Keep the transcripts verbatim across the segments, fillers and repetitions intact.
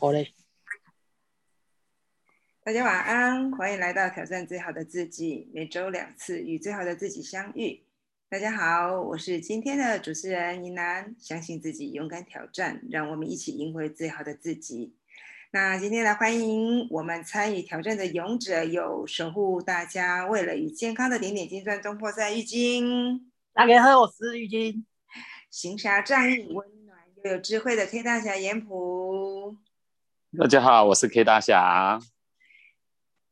我嘞，大家晚安，欢迎来到挑战最好的自己，每周两次与最好的自己相遇。大家好，我是今天的主持人宜南，相信自己，勇敢挑战，让我们一起赢回最好的自己。那今天来欢迎我们参与挑战的勇者，有守护大家为了与健康的点点金钻东破赛玉晶，大家好，我是玉晶，行侠仗义、温暖又有智慧的 K 大侠严普。大家好，我是 K 大侠。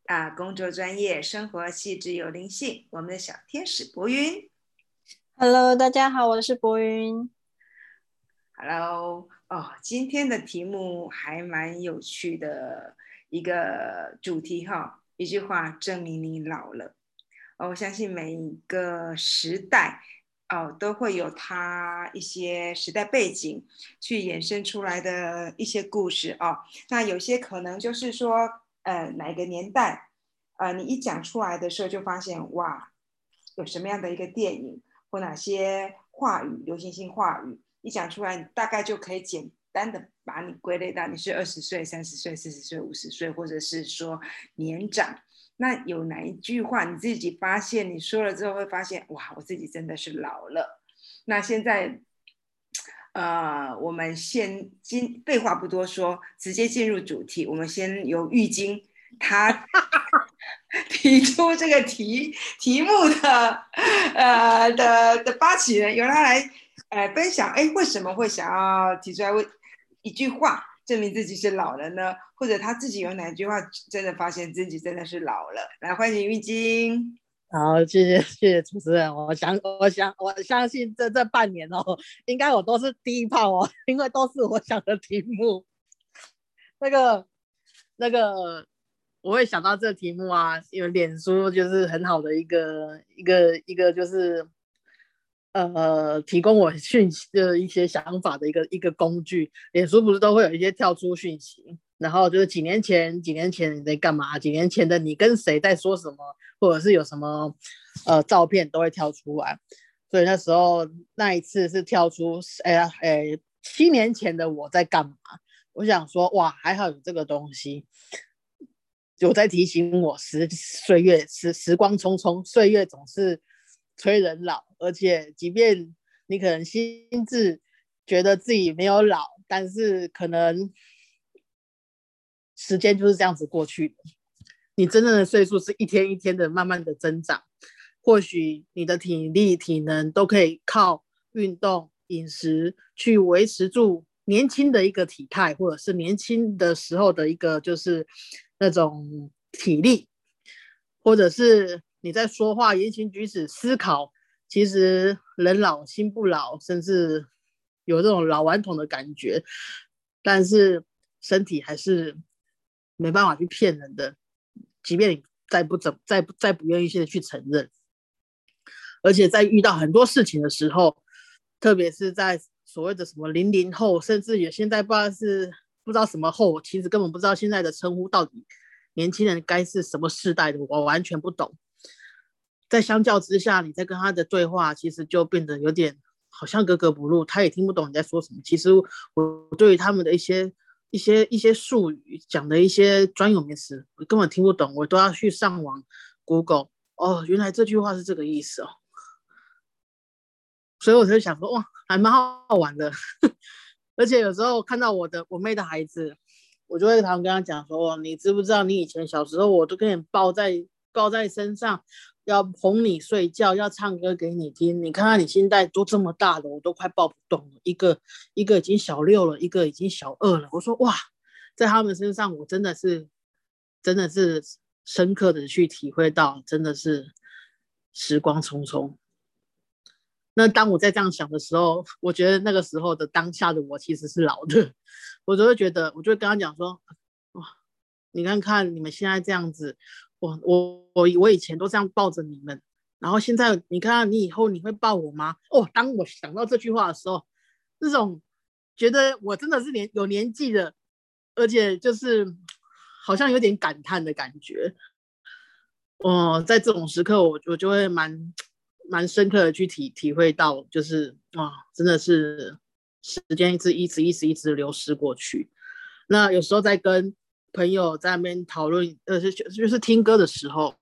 啊，工作专业，生活细致有灵性。我们的小天使博云。Hello， 大家好，我是博云。Hello， 哦，今天的题目还蛮有趣的一个主题哈，一句话证明你老了。哦，我相信每一个时代。哦，都会有它一些时代背景去衍生出来的一些故事哦。那有些可能就是说，呃，哪个年代，呃，你一讲出来的时候就发现，哇，有什么样的一个电影或哪些话语，流行性话语，一讲出来，大概就可以简单的把你归类到你是二十岁、三十岁、四十岁、五十岁，或者是说年长。那有哪一句话你自己发现你说了之后会发现，哇，我自己真的是老了。那现在呃，我们先今废话不多说，直接进入主题。我们先由玉晶她提出这个题题目的呃的的发起人，由她来呃分享，哎，为什么会想要提出来一句话证明自己是老了呢？或者他自己有哪句话真的发现自己真的是老了？来，欢迎玉晶。好，谢谢谢谢主持人。我想我想我相信这这半年哦，应该我都是第一炮哦，因为都是我想的题目。那个那个，我会想到这题目啊，因为脸书就是很好的一个一个一个就是。呃，提供我讯息的一些想法的一个一个工具。脸书不是都会有一些跳出讯息，然后就是几年前几年前你在干嘛，几年前的你跟谁在说什么，或者是有什么呃照片都会跳出来。所以那时候那一次是跳出哎呀哎七年前的我在干嘛。我想说，哇，还好有这个东西，有在提醒我时岁月时时光匆匆，岁月总是催人老，而且即便你可能心智觉得自己没有老，但是可能时间就是这样子过去的。你真正的岁数是一天一天的慢慢的增长，或许你的体力体能都可以靠运动饮食去维持住年轻的一个体态，或者是年轻的时候的一个就是那种体力，或者是你在说话言行举止思考，其实人老心不老，甚至有这种老顽童的感觉，但是身体还是没办法去骗人的，即便你再不怎再不再不愿意去承认。而且在遇到很多事情的时候，特别是在所谓的什么零零后，甚至有现在不知道是不知道什么后，其实根本不知道现在的称呼到底年轻人该是什么世代的，我完全不懂。在相较之下，你在跟他的对话其实就变得有点好像格格不入，他也听不懂你在说什么。其实我对于他们的一些一些一些术语讲的一些专有名词我根本听不懂，我都要去上网 Google， 哦，原来这句话是这个意思哦。所以我就想说，哇，还蛮好玩的而且有时候看到我的我妹的孩子，我就会常跟他讲说，哦，你知不知道你以前小时候我都跟你抱在抱在身上，要哄你睡觉，要唱歌给你听，你看看你现在都这么大了，我都快抱不动了，一个一个已经小六了，一个已经小二了。我说，哇，在他们身上我真的是真的是深刻的去体会到，真的是时光匆匆。那当我在这样想的时候，我觉得那个时候的当下的我其实是老的，我就会觉得我就会跟他讲说，哇，你看看你们现在这样子，我我我我以前都这样抱着你们，然后现在你看你以后你会抱我吗？哦，当我想到这句话的时候，那种觉得我真的是年有年纪的，而且就是好像有点感叹的感觉。哦，呃，在这种时刻我我就会蛮蛮深刻的去体体会到，就是哇，真的是时间一直一直一直一直流失过去。那有时候在跟朋友在那边讨论，呃，就是听歌的时候，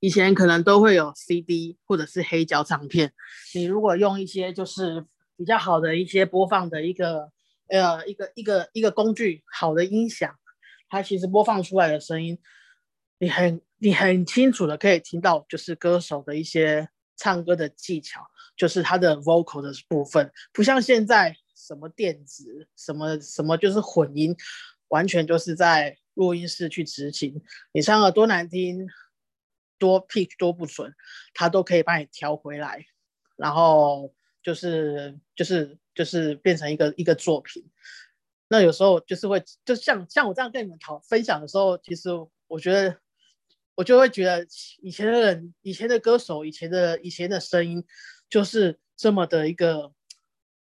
以前可能都会有 C D 或者是黑胶唱片，你如果用一些就是比较好的一些播放的一个呃一个一个一个工具，好的音响，它其实播放出来的声音，你很你很清楚的可以听到，就是歌手的一些唱歌的技巧，就是他的 vocal 的部分，不像现在什么电子什么什么就是混音，完全就是在录音室去执行，你唱得多难听，多 pitch 多不准，他都可以帮你调回来，然后就是就是就是变成一个一个作品。那有时候就是会就像像我这样跟你们讨分享的时候，其实我觉得我就会觉得以前的人以前的歌手以前的以前的声音就是这么的一个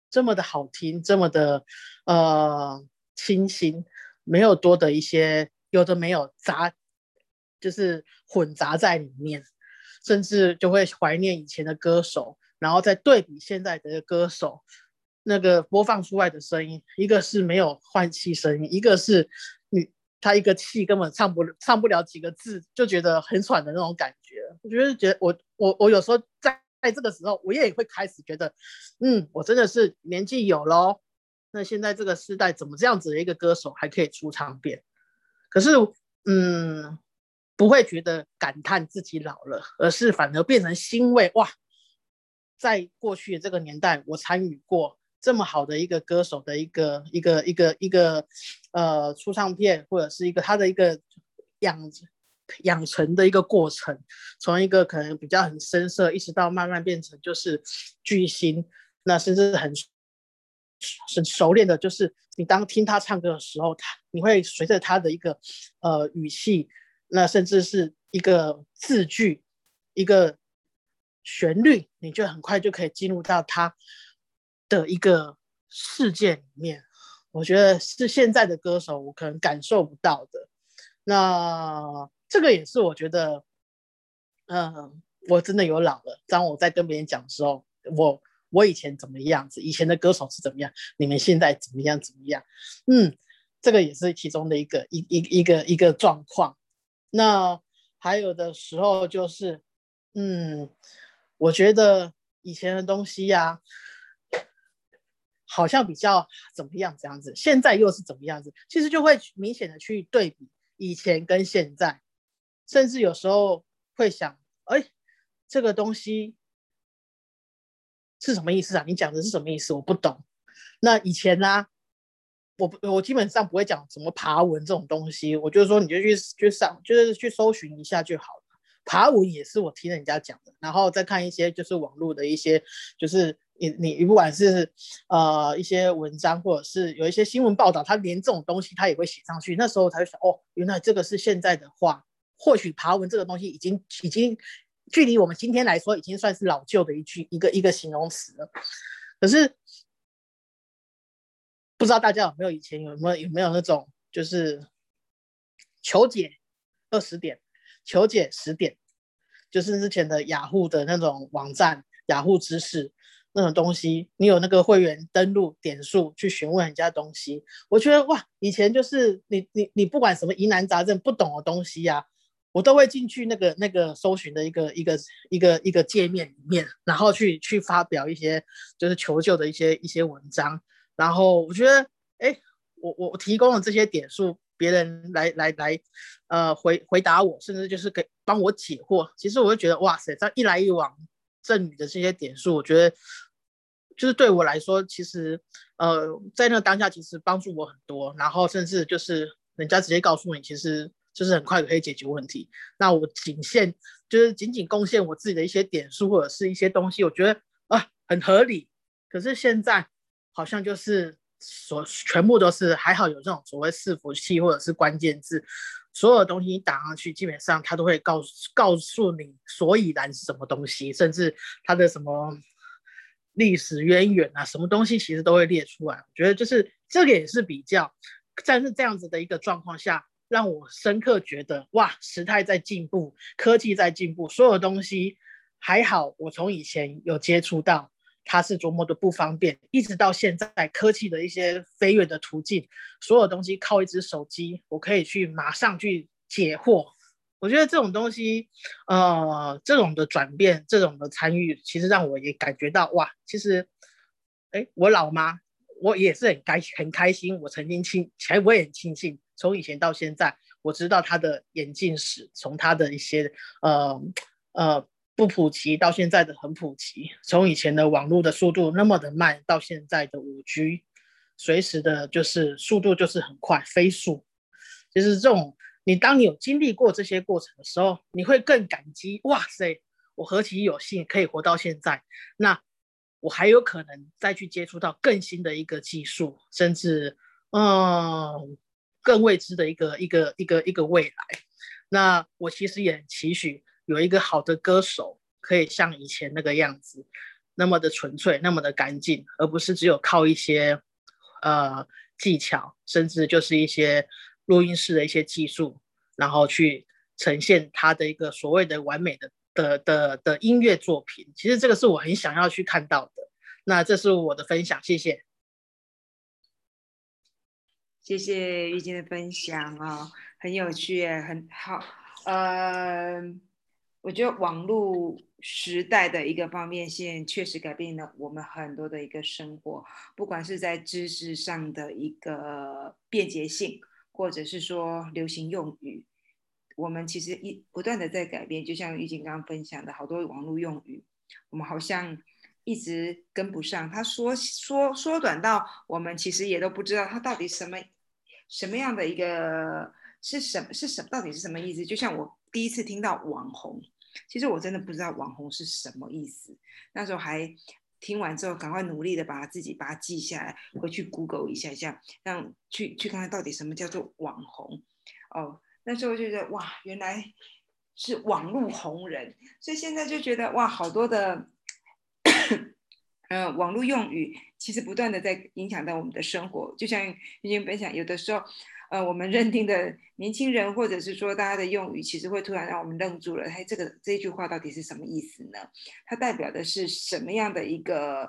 这么的好听，这么的呃清新，没有多的一些有的没有杂就是混杂在里面，甚至就会怀念以前的歌手，然后再对比现在的歌手，那个播放出来的声音，一个是没有换气声音，一个是你他一个气根本唱不唱不了几个字，就觉得很喘的那种感觉。我觉得觉得我我我有时候在这个时候，我也会开始觉得，嗯，我真的是年纪有咯。那现在这个时代，怎么这样子的一个歌手还可以出唱片？可是，嗯，不会觉得感叹自己老了，而是反而变成欣慰，哇！在过去的这个年代，我参与过这么好的一个歌手的一个一个一个一个呃出唱片，或者是一个他的一个养养成的一个过程，从一个可能比较很生涩，一直到慢慢变成就是巨星，那甚至很很熟练的，就是你当听他唱歌的时候，他你会随着他的一个呃语气，那甚至是一个字句一个旋律，你就很快就可以进入到他的一个世界里面。我觉得是现在的歌手我可能感受不到的。那这个也是我觉得嗯，我真的有老了，当我在跟别人讲的时候，我我以前怎么样子，以前的歌手是怎么样，你们现在怎么样怎么样，嗯，这个也是其中的一个一一一个一个状况。那还有的时候就是嗯我觉得以前的东西呀、啊，好像比较怎么样这样子，现在又是怎么样子，其实就会明显的去对比以前跟现在，甚至有时候会想，哎，这个东西是什么意思啊？你讲的是什么意思？我不懂。那以前呢、啊，我我基本上不会讲什么爬文这种东西，我就是说你就去去上，就是去搜寻一下就好了。爬文也是我听人家讲的，然后再看一些就是网络的一些，就是你你不管是呃一些文章，或者是有一些新闻报道，他连这种东西他也会写上去。那时候我才会想，哦，原来这个是现在的话，或许爬文这个东西已经已经距离我们今天来说已经算是老旧的一句一个一个形容词了。可是不知道大家有没有以前有没有有没有那种就是求解二十点。求解十点，就是之前的雅虎的那种网站，雅虎知识那种东西，你有那个会员登录点数去询问人家东西。我觉得哇，以前就是你你你不管什么疑难杂症不懂的东西啊，我都会进去那个那个搜寻的一个一个一个一个界面里面，然后去去发表一些就是求救的一些一些文章。然后我觉得，哎，我我提供了这些点数。别人来来来，呃，回回答我，甚至就是给帮我解惑。其实我就觉得，哇塞，这一来一往赠予的这些点数，我觉得就是对我来说，其实呃，在那个当下其实帮助我很多。然后甚至就是人家直接告诉你，其实就是很快可以解决问题。那我仅限就是仅仅贡献我自己的一些点数或者是一些东西，我觉得啊很合理。可是现在好像就是。所全部都是还好有这种所谓伺服器或者是关键字，所有的东西你打上去基本上它都会告诉告诉你所以然是什么东西，甚至它的什么历史渊源啊什么东西其实都会列出来。我觉得就是这个也是比较，但是这样子的一个状况下让我深刻觉得哇，时代在进步，科技在进步，所有的东西还好我从以前有接触到，它是多么的不方便，一直到现在科技的一些飞跃的途径，所有东西靠一只手机我可以去马上去解惑。我觉得这种东西呃，这种的转变，这种的参与，其实让我也感觉到哇，其实哎，我老妈我也是很开很开心，我曾经清我也很庆幸从以前到现在我知道她的演进史，从她的一些呃呃不普及到现在的很普及，从以前的网络的速度那么的慢到现在的 五 G 随时的就是速度就是很快飞速。其实这种你当你有经历过这些过程的时候，你会更感激，哇塞，我何其有幸可以活到现在，那我还有可能再去接触到更新的一个技术，甚至、嗯、更未知的一个一个一个一个未来。那我其实也期许有一个好的歌手可以像以前那个样子那么的纯粹，那么的干净，而不是只有靠一些、呃、技巧，甚至就是一些录音室的一些技术，然后去呈现他的一个所谓的完美的的的的音乐作品。其实这个是我很想要去看到的。那这是我的分享，谢谢。谢谢玉京的分享哦，很有趣耶，很好。呃，我觉得网络时代的一个方便性确实改变了我们很多的一个生活，不管是在知识上的一个便捷性，或者是说流行用语，我们其实一不断的在改变。就像玉京刚刚分享的，好多网络用语我们好像一直跟不上，它 缩, 缩, 缩短到我们其实也都不知道它到底什么什么样的一个是什么是什么到底是什么意思。就像我第一次听到网红，其实我真的不知道网红是什么意思，那时候还听完之后赶快努力的把自己把它记下来，回去 Google 一下一下，让去去看看到底什么叫做网红哦。那时候就觉得哇，原来是网络红人，所以现在就觉得哇，好多的呃网络用语其实不断的在影响到我们的生活。就像玉京分享，有的时候呃我们认定的年轻人或者是说大家的用语，其实会突然让我们愣住了，嘿，这个这句话到底是什么意思呢？它代表的是什么样的一个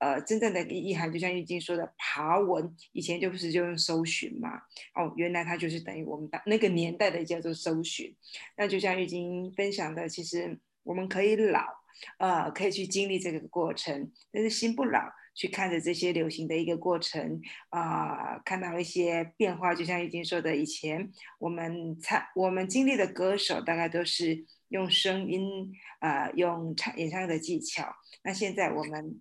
呃真正的意涵？就像玉京说的，爬文以前就不是就用搜寻嘛，哦，原来它就是等于我们那个年代的叫做搜寻。那就像玉京分享的，其实我们可以老呃可以去经历这个过程，但是心不老，去看着这些流行的一个过程啊、呃，看到一些变化。就像玉京说的，以前我们我们经历的歌手大概都是用声音啊、呃，用唱演唱的技巧。那现在我们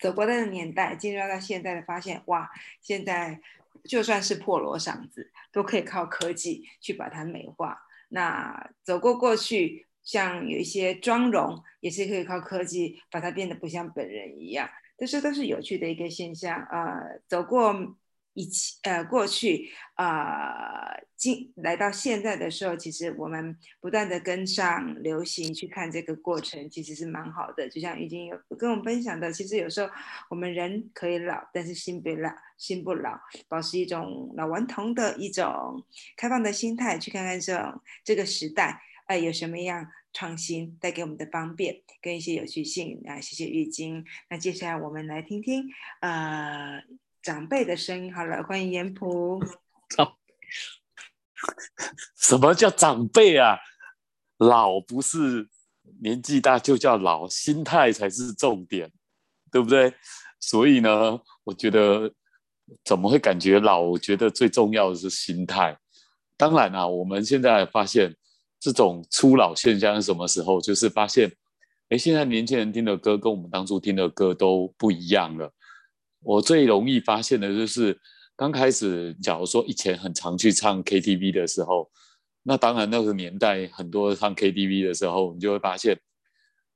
走过那个年代，进入到现在的发现，哇，现在就算是破锣嗓子，都可以靠科技去把它美化。那走过过去，像有一些妆容，也是可以靠科技把它变得不像本人一样。这些都是有趣的一个现象，呃，走过以呃过去啊、呃，进来到现在的时候，其实我们不断的跟上流行，去看这个过程，其实是蛮好的。就像玉京有跟我们分享的，其实有时候我们人可以老，但是心不老，心不老，保持一种老顽童的一种开放的心态，去看看这种这个时代，呃，有什么样。创新带给我们的方便跟一些有趣性啊，谢谢玉京。那接下来我们来听听呃长辈的声音好了，欢迎颜璞。什么叫长辈啊？老不是年纪大就叫老，心态才是重点，对不对？所以呢，我觉得怎么会感觉老？我觉得最重要的是心态。当然啊，我们现在发现。这种初老现象是什么时候？就是发现，哎，现在年轻人听的歌跟我们当初听的歌都不一样了。我最容易发现的就是，刚开始，假如说以前很常去唱 K T V 的时候，那当然那个年代很多唱 K T V 的时候，你就会发现，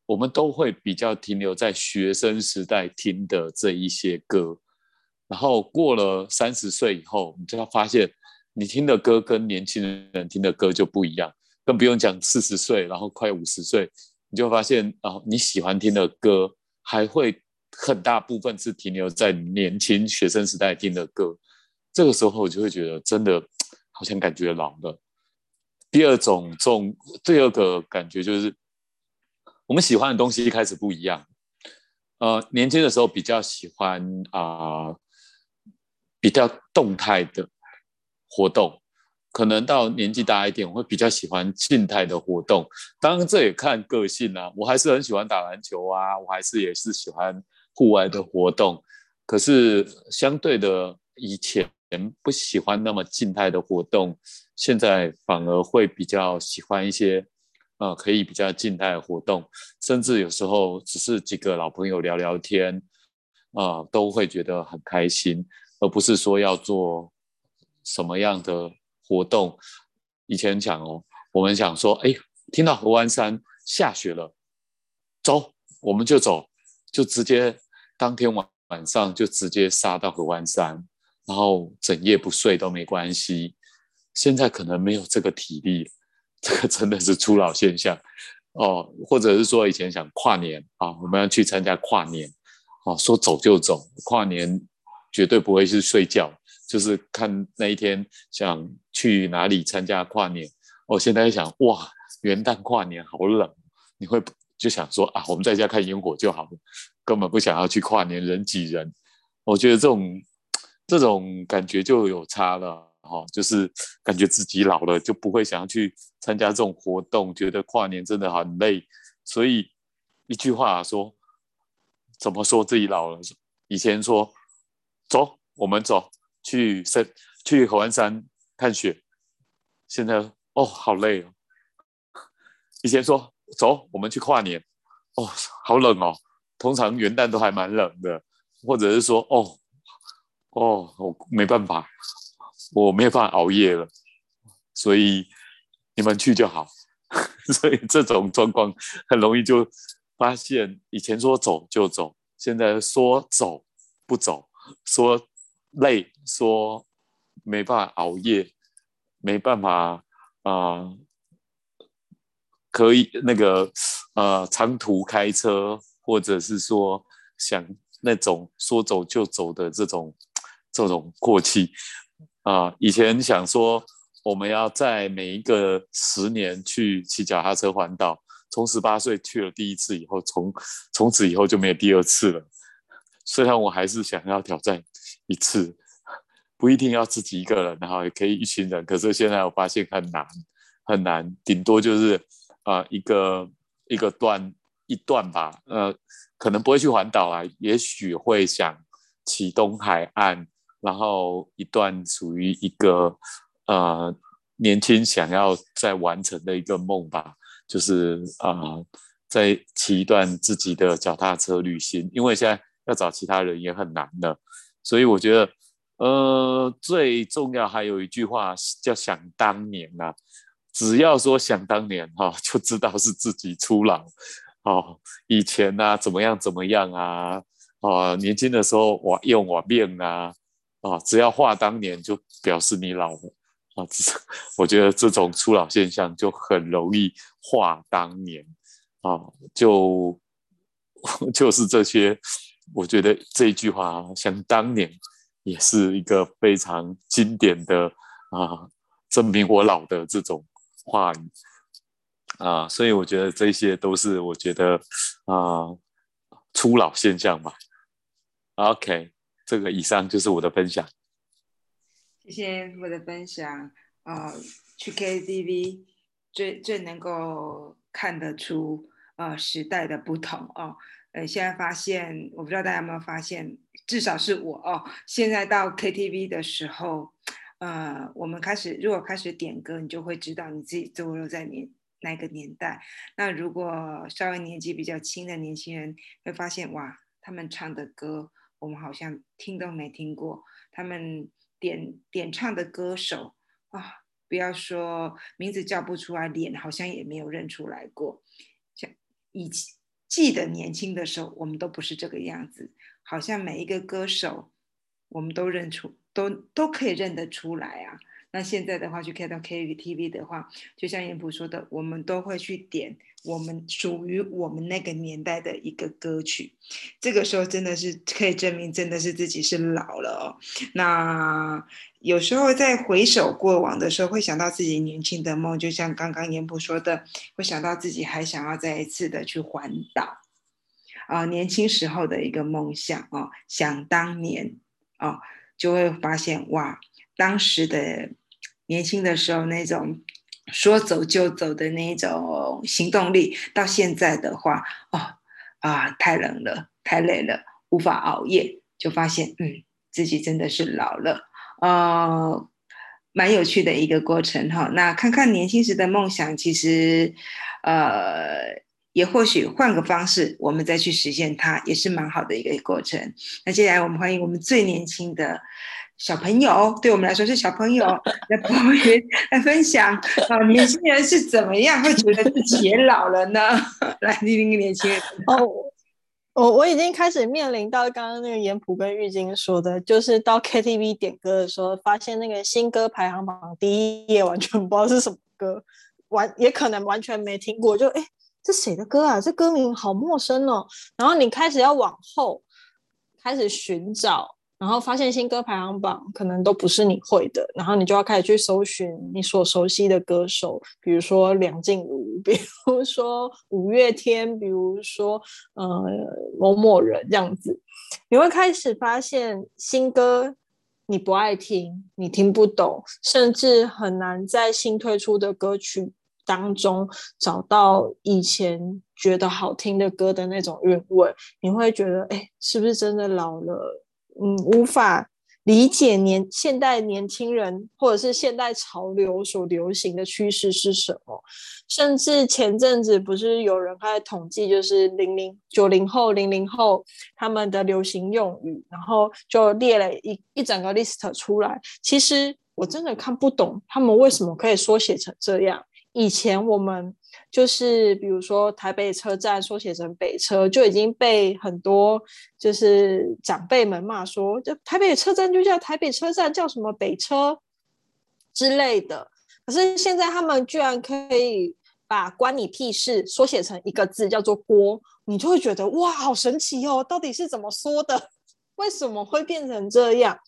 我们都会比较停留在学生时代听的这一些歌。然后过了三十岁以后，你就要发现，你听的歌跟年轻人听的歌就不一样。更不用讲四十岁，然后快五十岁，你就发现、哦、你喜欢听的歌，还会很大部分是停留在年轻学生时代听的歌。这个时候我就会觉得，真的好像感觉老了。第二种重，第二个感觉就是，我们喜欢的东西开始不一样。呃年轻的时候比较喜欢啊、呃、比较动态的活动，可能到年纪大一点，我会比较喜欢静态的活动。当然这也看个性啊，我还是很喜欢打篮球啊，我还是也是喜欢户外的活动。可是相对的，以前不喜欢那么静态的活动，现在反而会比较喜欢一些呃，可以比较静态的活动，甚至有时候只是几个老朋友聊聊天，呃，都会觉得很开心，而不是说要做什么样的活动。以前讲哦，我们想说，哎，听到合欢山下雪了，走，我们就走，就直接当天晚晚上就直接杀到合欢山，然后整夜不睡都没关系。现在可能没有这个体力。这个真的是初老现象哦，或者是说以前想跨年啊，我们要去参加跨年哦，说走就走，跨年绝对不会去睡觉，就是看那一天想去哪里参加跨年。哦，现在想哇，元旦跨年好冷，你会就想说啊，我们在家看烟火就好了，根本不想要去跨年人挤人。我觉得这种这种感觉就有差了。就是感觉自己老了，就不会想要去参加这种活动，觉得跨年真的很累。所以一句话说，怎么说自己老了？以前说走，我们走去去合欢山看雪，现在哦好累哦。以前说走，我们去跨年，哦好冷哦，通常元旦都还蛮冷的，或者是说哦哦我没办法。我没办法熬夜了，所以你们去就好。所以这种状况很容易就发现，以前说走就走，现在说走不走，说累，说没办法熬夜，没办法啊、呃，可以那个呃长途开车，或者是说想那种说走就走的这种这种过气。啊、以前想说我们要在每一个十年去骑脚踏车环岛，从十八岁去了第一次以后，从从此以后就没有第二次了。虽然我还是想要挑战一次，不一定要自己一个人，然后也可以一群人。可是现在我发现很难很难，顶多就是呃一个一个段一段吧，呃可能不会去环岛啦，也许会想骑东海岸。然后一段属于一个呃年轻想要再完成的一个梦吧，就是啊再、呃、骑一段自己的脚踏车旅行，因为现在要找其他人也很难了，所以我觉得呃最重要还有一句话叫想当年啊，只要说想当年哈、哦，就知道是自己初老哦，以前啊怎么样怎么样啊，哦年轻的时候我用我命啊。啊、只要话当年就表示你老了、啊、我觉得这种初老现象就很容易话当年、啊、就就是这些，我觉得这一句话想当年也是一个非常经典的、啊、证明我老的这种话语、啊、所以我觉得这些都是我觉得、啊、初老现象吧。 OK，这个以上就是我的分享，谢谢我的分享。呃，去 K T V 最最能够看得出呃时代的不同哦。呃，现在发现，我不知道大家有没有发现，至少是我哦，现在到 K T V 的时候，呃，我们开始如果开始点歌，你就会知道你自己坐落在年哪个年代。那如果稍微年纪比较轻的年轻人，会发现哇，他们唱的歌。我们好像听都没听过，他们 点, 点唱的歌手啊，不要说名字叫不出来，脸好像也没有认出来过。像以记得年轻的时候，我们都不是这个样子，好像每一个歌手我们都认出，都都可以认得出来啊。那现在的话，去看到 K T V 的话，就像彦甫说的，我们都会去点我们属于我们那个年代的一个歌曲。这个时候真的是可以证明，真的是自己是老了哦。那有时候在回首过往的时候，会想到自己年轻的梦，就像刚刚彦甫说的，会想到自己还想要再一次的去环岛。呃年轻时候的一个梦想哦，想当年哦，就会发现哇，当时的年轻的时候那种说走就走的那种行动力，到现在的话哦啊太冷了，太累了，无法熬夜，就发现嗯自己真的是老了，呃。蛮有趣的一个过程哈，那看看年轻时的梦想，其实，呃，也或许换个方式，我们再去实现它，也是蛮好的一个过程。那接下来我们欢迎我们最年轻的小朋友，对我们来说是小朋友来博云来分享啊，年轻人是怎么样会觉得自己也老了呢？来，听听年轻人哦。我我已经开始面临到刚刚那个颜普跟玉晶说的，就是到 K T V 点歌的时候，发现那个新歌排行榜第一页完全不知道是什么歌，完也可能完全没听过，就哎这谁的歌啊，这歌名好陌生哦。然后你开始要往后开始寻找，然后发现新歌排行榜可能都不是你会的，然后你就要开始去搜寻你所熟悉的歌手，比如说梁静茹，比如说五月天，比如说呃某某人这样子，你会开始发现新歌你不爱听，你听不懂，甚至很难在新推出的歌曲当中找到以前觉得好听的歌的那种韵味，你会觉得哎，是不是真的老了？嗯，无法理解年现代年轻人或者是现代潮流所流行的趋势是什么。甚至前阵子不是有人开始统计，就是零零九零后零零后他们的流行用语，然后就列了一一整个 list 出来。其实我真的看不懂他们为什么可以缩写成这样。以前我们就是比如说台北车站缩写成北车，就已经被很多就是长辈们骂说，就台北车站就叫台北车站，叫什么北车之类的。可是现在他们居然可以把关你屁事缩写成一个字叫做郭，你就会觉得哇好神奇哦，到底是怎么说的，为什么会变成这样。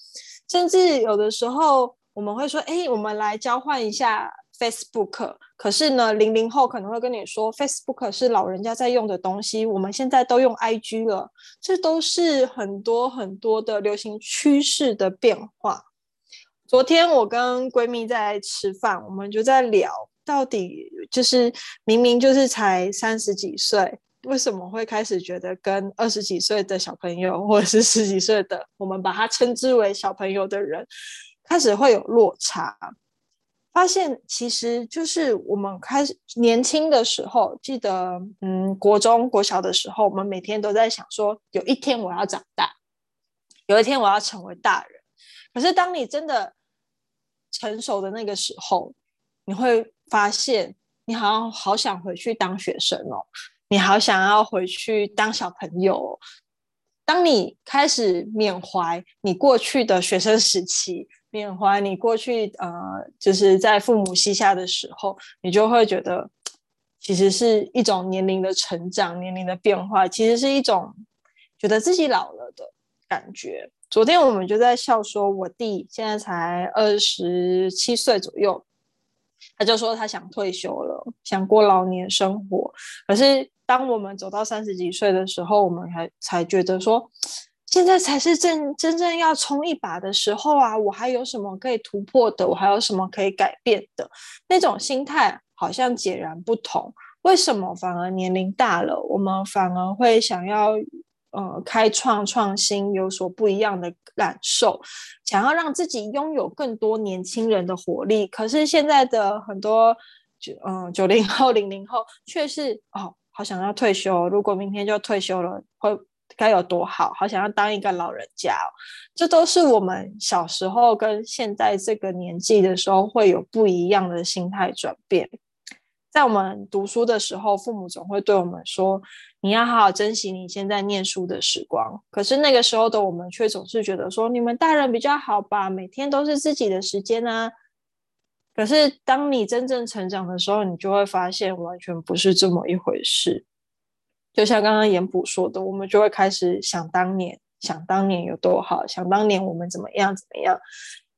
甚至有的时候我们会说哎，我们来交换一下Facebook， 可是呢零零后可能会跟你说 Facebook 是老人家在用的东西，我们现在都用 I G 了。这都是很多很多的流行趋势的变化。昨天我跟闺蜜在吃饭，我们就在聊到底就是明明就是才三十几岁，为什么会开始觉得跟二十几岁的小朋友或者是十几岁的我们把他称之为小朋友的人开始会有落差。发现其实就是我们开始年轻的时候，记得嗯，国中国小的时候，我们每天都在想说有一天我要长大，有一天我要成为大人。可是当你真的成熟的那个时候，你会发现你好像好想回去当学生哦，你好想要回去当小朋友哦。当你开始缅怀你过去的学生时期，缅怀你过去呃，就是在父母膝下的时候，你就会觉得其实是一种年龄的成长，年龄的变化，其实是一种觉得自己老了的感觉。昨天我们就在笑说，我弟现在才二十七岁左右，他就说他想退休了，想过老年生活。可是当我们走到三十几岁的时候，我们还才觉得说现在才是 真, 真正要冲一把的时候啊，我还有什么可以突破的，我还有什么可以改变的，那种心态好像截然不同。为什么反而年龄大了，我们反而会想要呃开创创新，有所不一样的感受，想要让自己拥有更多年轻人的活力。可是现在的很多嗯九零后零零后却是哦好想要退休，如果明天就退休了会该有多好，好想要当一个老人家哦。这都是我们小时候跟现在这个年纪的时候会有不一样的心态转变。在我们读书的时候，父母总会对我们说你要好好珍惜你现在念书的时光，可是那个时候的我们却总是觉得说你们大人比较好吧，每天都是自己的时间啊。可是当你真正成长的时候，你就会发现完全不是这么一回事。就像刚刚颜普说的，我们就会开始想当年，想当年有多好，想当年我们怎么样怎么样，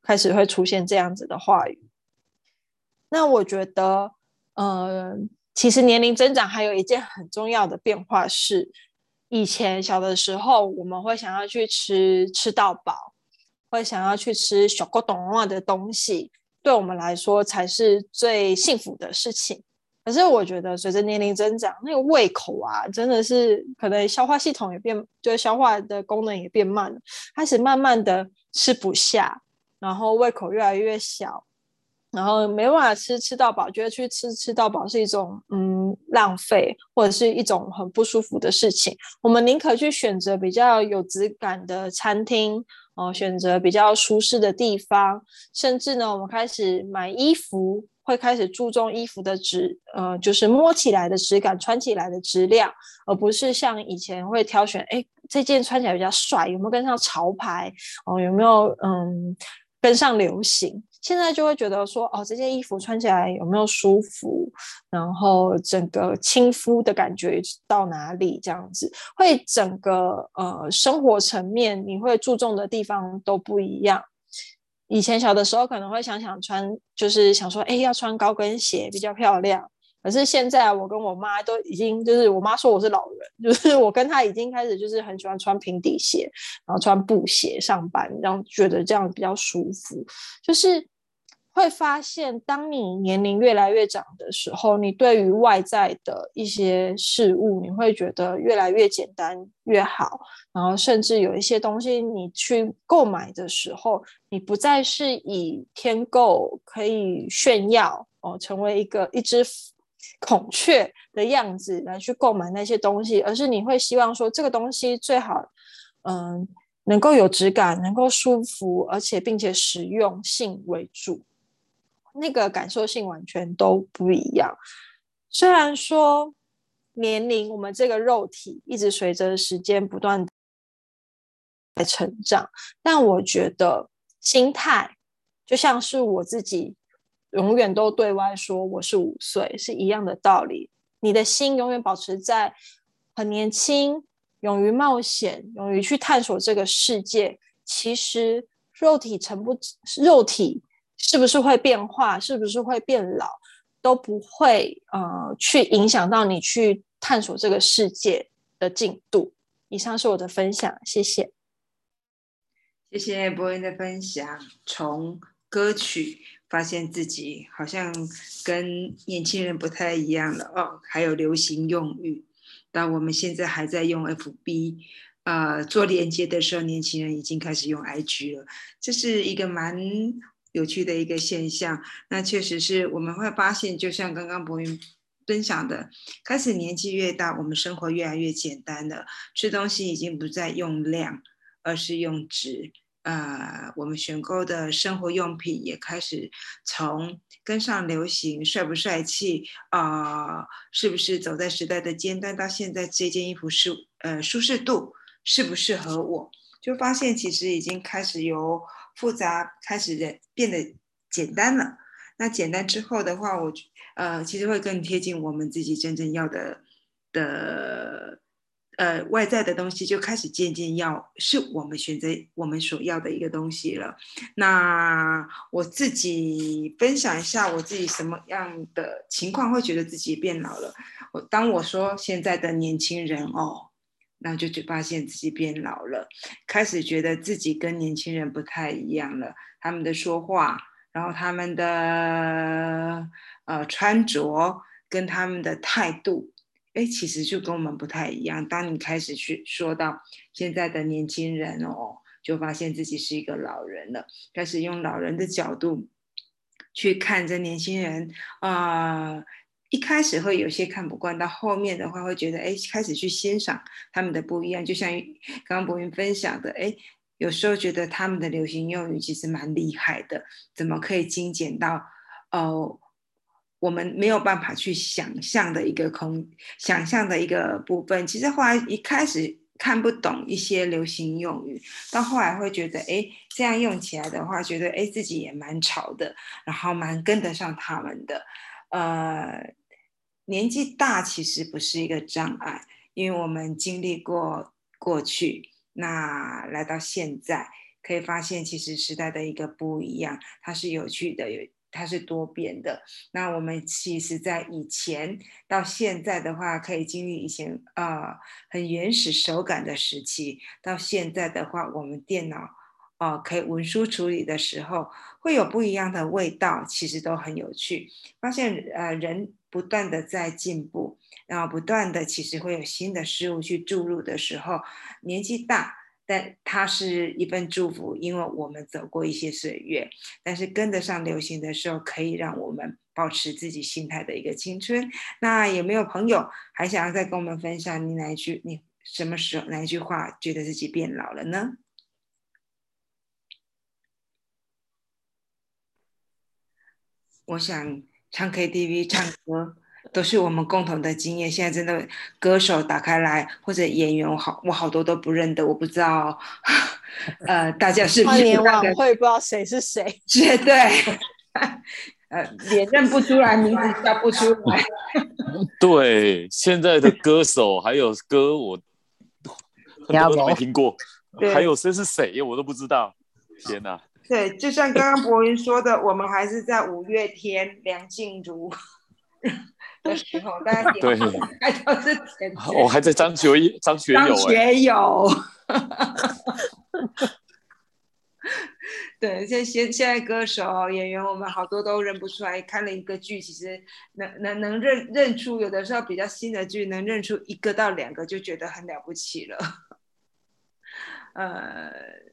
开始会出现这样子的话语。那我觉得呃，其实年龄增长还有一件很重要的变化是，以前小的时候我们会想要去吃吃到饱，会想要去吃小狗懂啊的东西，对我们来说才是最幸福的事情。可是我觉得随着年龄增长，那个胃口啊真的是可能消化系统也变，就是消化的功能也变慢了，开始慢慢的吃不下，然后胃口越来越小，然后没办法吃吃到饱，觉得去吃吃到饱是一种嗯浪费，或者是一种很不舒服的事情。我们宁可去选择比较有质感的餐厅，呃、选择比较舒适的地方，甚至呢我们开始买衣服，会开始注重衣服的质，呃，就是摸起来的质感，穿起来的质量，而不是像以前会挑选，哎，这件穿起来比较帅，有没有跟上潮牌，哦，有没有嗯跟上流行。现在就会觉得说，哦，这件衣服穿起来有没有舒服，然后整个亲肤的感觉到哪里，这样子会整个呃生活层面你会注重的地方都不一样。以前小的时候可能会想想穿，就是想说哎，要穿高跟鞋比较漂亮，可是现在我跟我妈都已经，就是我妈说我是老人，就是我跟她已经开始就是很喜欢穿平底鞋，然后穿布鞋上班，然后觉得这样比较舒服。就是会发现当你年龄越来越长的时候，你对于外在的一些事物你会觉得越来越简单越好，然后甚至有一些东西你去购买的时候，你不再是以添购可以炫耀，哦，成为一个一只孔雀的样子来去购买那些东西，而是你会希望说这个东西最好嗯，能够有质感，能够舒服，而且并且实用性为主，那个感受性完全都不一样。虽然说年龄，我们这个肉体一直随着时间不断在成长，但我觉得心态就像是我自己永远都对外说我是五岁是一样的道理。你的心永远保持在很年轻，勇于冒险，勇于去探索这个世界。其实肉体成不肉体是不是会变化，是不是会变老，都不会呃去影响到你去探索这个世界的进度。以上是我的分享，谢谢。谢谢博恩的分享，从歌曲发现自己好像跟年轻人不太一样了哦，还有流行用语，到我们现在还在用 F B， 呃，做连接的时候，年轻人已经开始用 I G 了，这是一个蛮有趣的一个现象。那确实是我们会发现，就像刚刚博云分享的，开始年纪越大，我们生活越来越简单了，吃东西已经不再用量，而是用质。呃，我们选购的生活用品也开始从跟上流行，帅不帅气，呃，是不是走在时代的尖端，到现在这件衣服是呃舒适度适不适合我，就发现其实已经开始由复杂开始变得简单了。那简单之后的话，我呃其实会更贴近我们自己真正要的的。呃，外在的东西就开始渐渐要是我们选择我们所要的一个东西了。那我自己分享一下我自己什么样的情况会觉得自己变老了。我当我说现在的年轻人哦，那就就发现自己变老了，开始觉得自己跟年轻人不太一样了，他们的说话，然后他们的呃穿着跟他们的态度。哎，其实就跟我们不太一样。当你开始去说到现在的年轻人哦，就发现自己是一个老人了，开始用老人的角度去看这年轻人啊、呃，一开始会有些看不惯，到后面的话会觉得哎，开始去欣赏他们的不一样。就像刚刚博云分享的，哎，有时候觉得他们的流行用语其实蛮厉害的，怎么可以精简到哦？呃我们没有办法去想象的一个空想象的一个部分。其实后来一开始看不懂一些流行用语，到后来会觉得哎，这样用起来的话觉得哎自己也蛮潮的，然后蛮跟得上他们的。呃，年纪大其实不是一个障碍，因为我们经历过过去，那来到现在可以发现其实时代的一个不一样，它是有趣的，有它是多变的。那我们其实在以前到现在的话，可以经历以前呃很原始手感的时期，到现在的话我们电脑呃可以文书处理的时候，会有不一样的味道，其实都很有趣。发现呃人不断的在进步，然后不断的其实会有新的事物去注入的时候，年纪大，但它是一份祝福，因为我们走过一些岁月，但是跟得上流行的时候，可以让我们保持自己心态的一个青春。那有没有朋友还想要再跟我们分享你哪一句，你什么时候哪一句话觉得自己变老了呢？我想唱 K T V 唱歌都是我们共同的经验，现在真的歌手打开来或者演员，我好我好多都不认得，我不知道呃大家是不是跨年晚会不知道谁是谁，绝对呃也认不出来，名字叫不出来对，现在的歌手还有歌我很多都没听过，还有谁是谁我都不知道，天哪。对，就像刚刚博云说的，我们还是在五月天、梁静茹的时候，大家点开都是前前。我还在张学友，张学友、欸，张学友。对，现在歌手、演员，我们好多都认不出来。看了一个剧，其实能能能 认, 认出，有的时候比较新的剧能认出一个到两个，就觉得很了不起了。呃。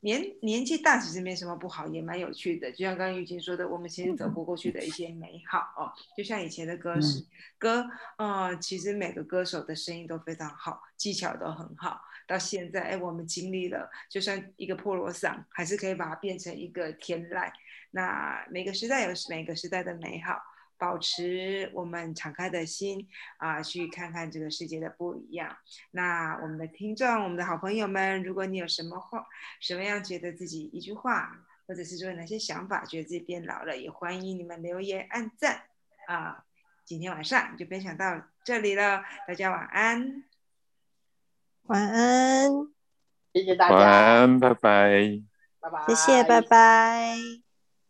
年, 年纪大其实没什么不好，也蛮有趣的，就像刚刚玉琴说的，我们其实走过过去的一些美好、哦、就像以前的歌手、嗯歌呃、其实每个歌手的声音都非常好，技巧都很好，到现在、哎、我们经历了，就算一个破锣嗓还是可以把它变成一个天籁。那每个时代有每个时代的美好，保持我们敞开的心、呃、去看看这个世界的不一样。那我们的听众，我们的好朋友们，如果你有什么话，什么样觉得自己一句话，或者是说哪些想法觉得自己变老了，也欢迎你们留言按赞、呃、今天晚上就分享到这里了，大家晚安。晚安，谢谢大家，晚安，拜拜，拜拜，谢谢，拜拜。